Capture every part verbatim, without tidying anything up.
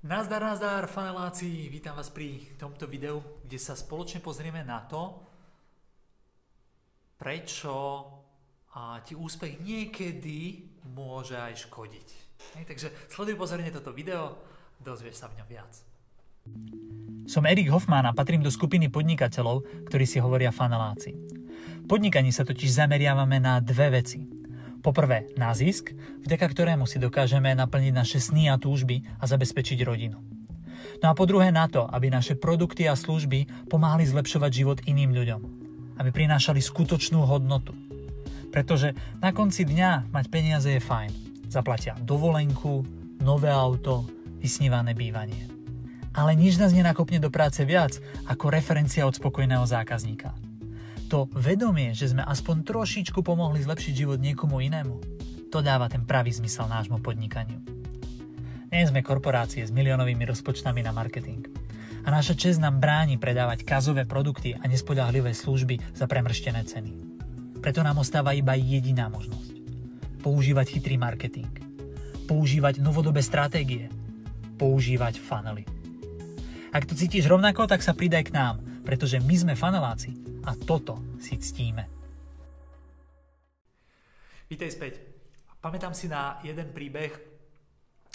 Nazdar, nazdar, faneláci, vítam vás pri tomto videu, kde sa spoločne pozrieme na to, prečo a, ti úspech niekedy môže aj škodiť. Hej, takže sleduj pozorne toto video, dozvieš sa v ňom viac. Som Erik Hoffman a patrím do skupiny podnikateľov, ktorí si hovoria faneláci. V podnikaní sa totiž zameriavame na dve veci. Po prvé, na zisk, vďaka ktorému si dokážeme naplniť naše sny a túžby a zabezpečiť rodinu. No a po druhé na to, aby naše produkty a služby pomáhali zlepšovať život iným ľuďom. Aby prinášali skutočnú hodnotu. Pretože na konci dňa mať peniaze je fajn. Zaplatia dovolenku, nové auto, vysnívané bývanie. Ale nič nás nenakopne do práce viac ako referencia od spokojného zákazníka. To vedomie, že sme aspoň trošičku pomohli zlepšiť život niekomu inému, to dáva ten pravý zmysel nášmu podnikaniu. Nie sme korporácie s miliónovými rozpočtami na marketing. A naša česť nám bráni predávať kazové produkty a nespoľahlivé služby za premrštené ceny. Preto nám ostáva iba jediná možnosť. Používať chytrý marketing. Používať novodobé stratégie. Používať funnely. Ak to cítiš rovnako, tak sa pridaj k nám, pretože my sme funneláci. A toto si ctíme. Vítej späť. Pamätám si na jeden príbeh,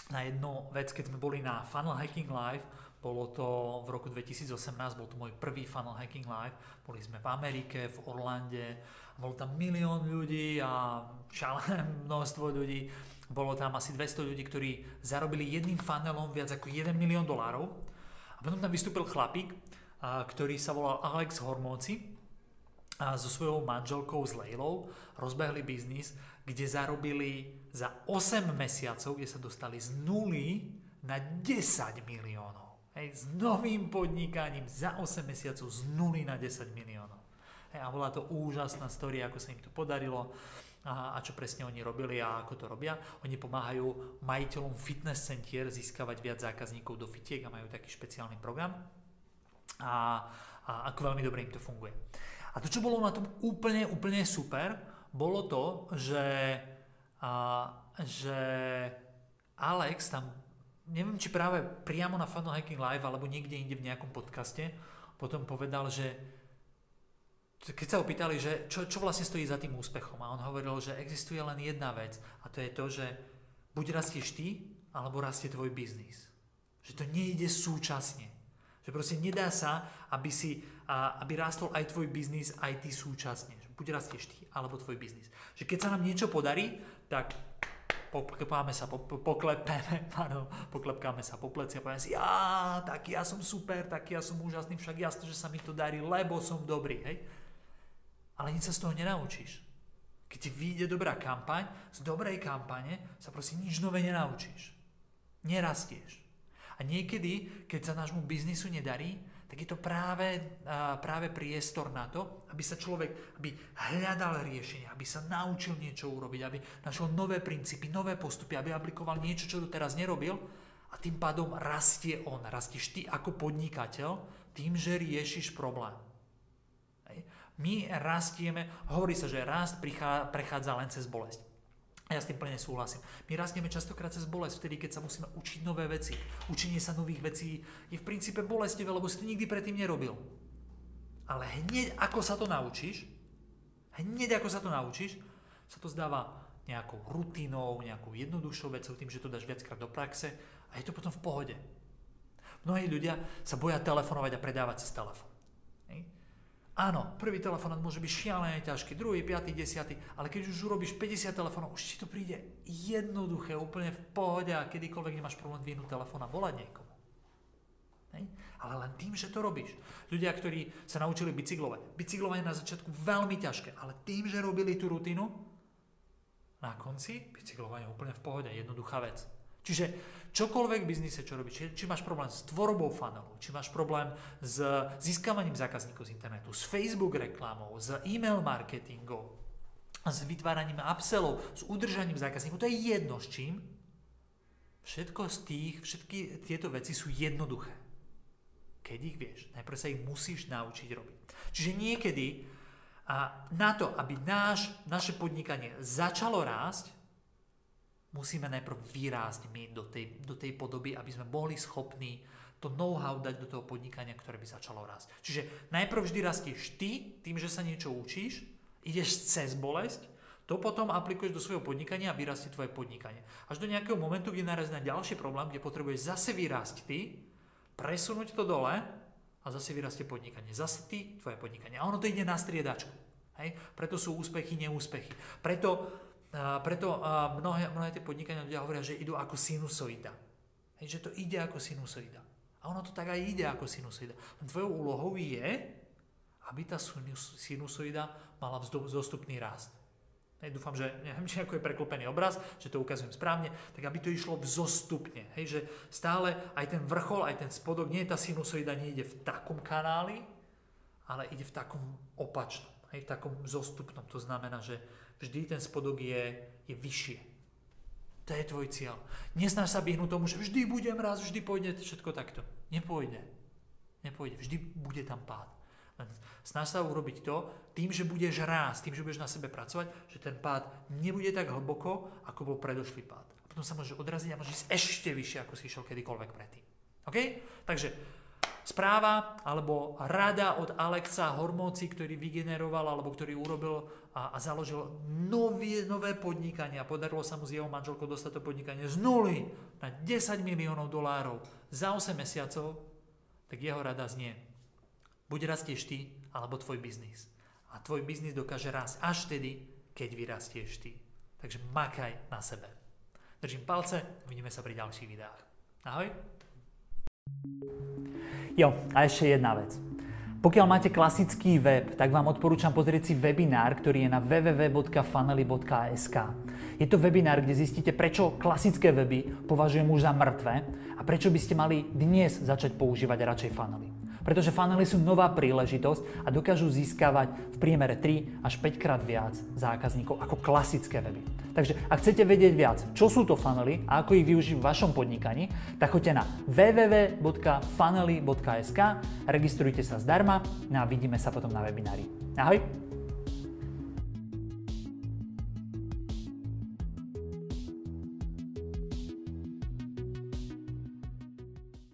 na jednu vec, keď sme boli na Funnel Hacking Live. Bolo to v roku dvetisíc osemnásť, bol to môj prvý Funnel Hacking Live. Boli sme v Amerike, v Orlande. Bolo tam milión ľudí a šalené množstvo ľudí. Bolo tam asi dvesto ľudí, ktorí zarobili jedným funnelom viac ako jeden milión dolárov. A potom tam vystúpil chlapík, ktorý sa volal Alex Hormozi a so svojou manželkou s Leilou rozbehli biznis, kde zarobili za osem mesiacov, kde sa dostali z nuly na desať miliónov. Hej, s novým podnikaním za osem mesiacov z nuly na desať miliónov. Hej, a bola to úžasná story, ako sa im to podarilo a, a čo presne oni robili a ako to robia. Oni pomáhajú majiteľom fitness centier získavať viac zákazníkov do fitiek a majú taký špeciálny program. A, a ako veľmi dobre im to funguje. A to, čo bolo na tom úplne, úplne super, bolo to, že, a, že Alex tam, neviem, či práve priamo na Funnel Hacking Live, alebo niekde inde v nejakom podcaste, potom povedal, že keď sa opýtali, že čo, čo vlastne stojí za tým úspechom, a on hovoril, že existuje len jedna vec, a to je to, že buď rastieš ty, alebo rastie tvoj biznis. Že to nejde súčasne. Že proste nedá sa, aby, si, aby rástol aj tvoj biznis, aj ty súčasne. Buď rastieš ty, alebo tvoj biznis. Že keď sa nám niečo podarí, tak poklepáme sa, po, poklepeme, pardon, poklepkáme sa po pleci a povieme si, ja, tak ja som super, tak ja som úžasný, však jasno, že sa mi to darí, lebo som dobrý. Hej? Ale nič sa z toho nenaučíš. Keď ti vyjde dobrá kampaň, z dobrej kampane sa proste nič nové nenaučíš. Nerastieš. A niekedy, keď sa nášmu biznisu nedarí, tak je to práve, práve priestor na to, aby sa človek aby hľadal riešenia, aby sa naučil niečo urobiť, aby našiel nové princípy, nové postupy, aby aplikoval niečo, čo doteraz nerobil a tým pádom rastie on. Rastieš ty ako podnikateľ tým, že riešiš problém. My rastieme, hovorí sa, že rast prechádza len cez bolesť. A ja s tým plne súhlasím. My rastieme častokrát cez bolesť, vtedy, keď sa musíme učiť nové veci. Učenie sa nových vecí je v princípe bolestivé, lebo si to nikdy predtým nerobil. Ale hneď ako sa to naučíš, hneď ako sa to naučíš, sa to zdáva nejakou rutinou, nejakou jednoduchšou vecou, tým, že to dáš viackrát do praxe a je to potom v pohode. Mnohí ľudia sa boja telefonovať a predávať cez telefón. Áno, prvý telefonát môže byť šialené ťažký, druhý, piaty, desiaty, ale keď už urobíš päťdesiat telefónov, už ti to príde jednoduché, úplne v pohode a kedykoľvek nemáš problém dvihnúť telefón a volať niekomu. Hej? Ale len tým, že to robíš. Ľudia, ktorí sa naučili bicyklovať. Bicyklovanie na začiatku veľmi ťažké, ale tým, že robili tú rutinu, na konci bicyklovanie úplne v pohode, jednoduchá vec. Čiže čokoľvek v biznise, čo robíš, či máš problém s tvorbou funnelu, či máš problém s získavaním zákazníkov z internetu, s Facebook reklamou, s e-mail marketingom, s vytváraním upsellov, s udržaním zákazníkov, to je jedno s čím. Všetko z tých, všetky tieto veci sú jednoduché. Keď ich vieš, najprv sa ich musíš naučiť robiť. Čiže niekedy na to, aby náš, naše podnikanie začalo rásť, musíme najprv vyrásť my do tej, do tej podoby, aby sme boli schopní to know-how dať do toho podnikania, ktoré by začalo rásť. Čiže najprv vždy rastieš ty, tým, že sa niečo učíš, ideš cez bolesť, to potom aplikuješ do svojho podnikania a vyrastie tvoje podnikanie. Až do nejakého momentu, kde narazíš na ďalší problém, kde potrebuješ zase vyrásť ty, presunúť to dole a zase vyrastie podnikanie. Zase ty, tvoje podnikanie. A ono to ide na striedačku. Hej? Preto sú úspechy, neúspechy. Preto, uh, preto uh, mnohé, mnohé tie podnikania ľudia hovoria, že idú ako sinusoida. Hej? Že to ide ako sinusoida. A ono to tak aj ide ako sinusoida. Tvojou úlohou je, aby tá sinusoida mala vzostupný rast. Hej, dúfam, že neviem, či ako je preklopený obraz, že to ukazujem správne, tak aby to išlo vzostupne. Hej, že stále aj ten vrchol, aj ten spodok, nie je tá sinusoida, nie ide v takom kanáli, ale ide v takom opačnom, hej, v takom vzostupnom. To znamená, že vždy ten spodok je, je vyššie. To je tvoj cieľ. Nesnaž sa vyhnúť tomu, že vždy budem raz, vždy pôjde všetko takto. Nepôjde. Nepôjde. Vždy bude tam pád. Snaž sa urobiť to, tým, že budeš rásť, tým, že budeš na sebe pracovať, že ten pád nebude tak hlboko, ako bol predošlý pád. A potom sa môžeš odraziť a môžeš ísť ešte vyššie, ako si išiel kedykoľvek predtým. OK? Takže správa alebo rada od Alexa Hormozi, ktorý vygeneroval alebo ktorý urobil a, a založil nové, nové podnikanie a podarilo sa mu s jeho manželkou dostať to podnikanie z nuly na desať miliónov dolárov za osem mesiacov, tak jeho rada znie: buď rastieš ty, alebo tvoj biznis. A tvoj biznis dokáže rásť až vtedy, keď vyrastieš ty. Takže makaj na sebe. Držím palce, uvidíme sa pri ďalších videách. Ahoj. Jo, a ešte jedna vec. Pokiaľ máte klasický web, tak vám odporúčam pozrieť si webinár, ktorý je na w w w bodka funnely bodka s k. Je to webinár, kde zistíte, prečo klasické weby považujem už za mŕtve a prečo by ste mali dnes začať používať radšej funnely. Pretože funnely sú nová príležitosť a dokážu získavať v priemere tri až päť krát viac zákazníkov ako klasické weby. Takže ak chcete vedieť viac, čo sú to funnely a ako ich využiť v vašom podnikaní, tak choďte na w w w bodka funnely bodka s k, registrujte sa zdarma, no a vidíme sa potom na webinári. Ahoj!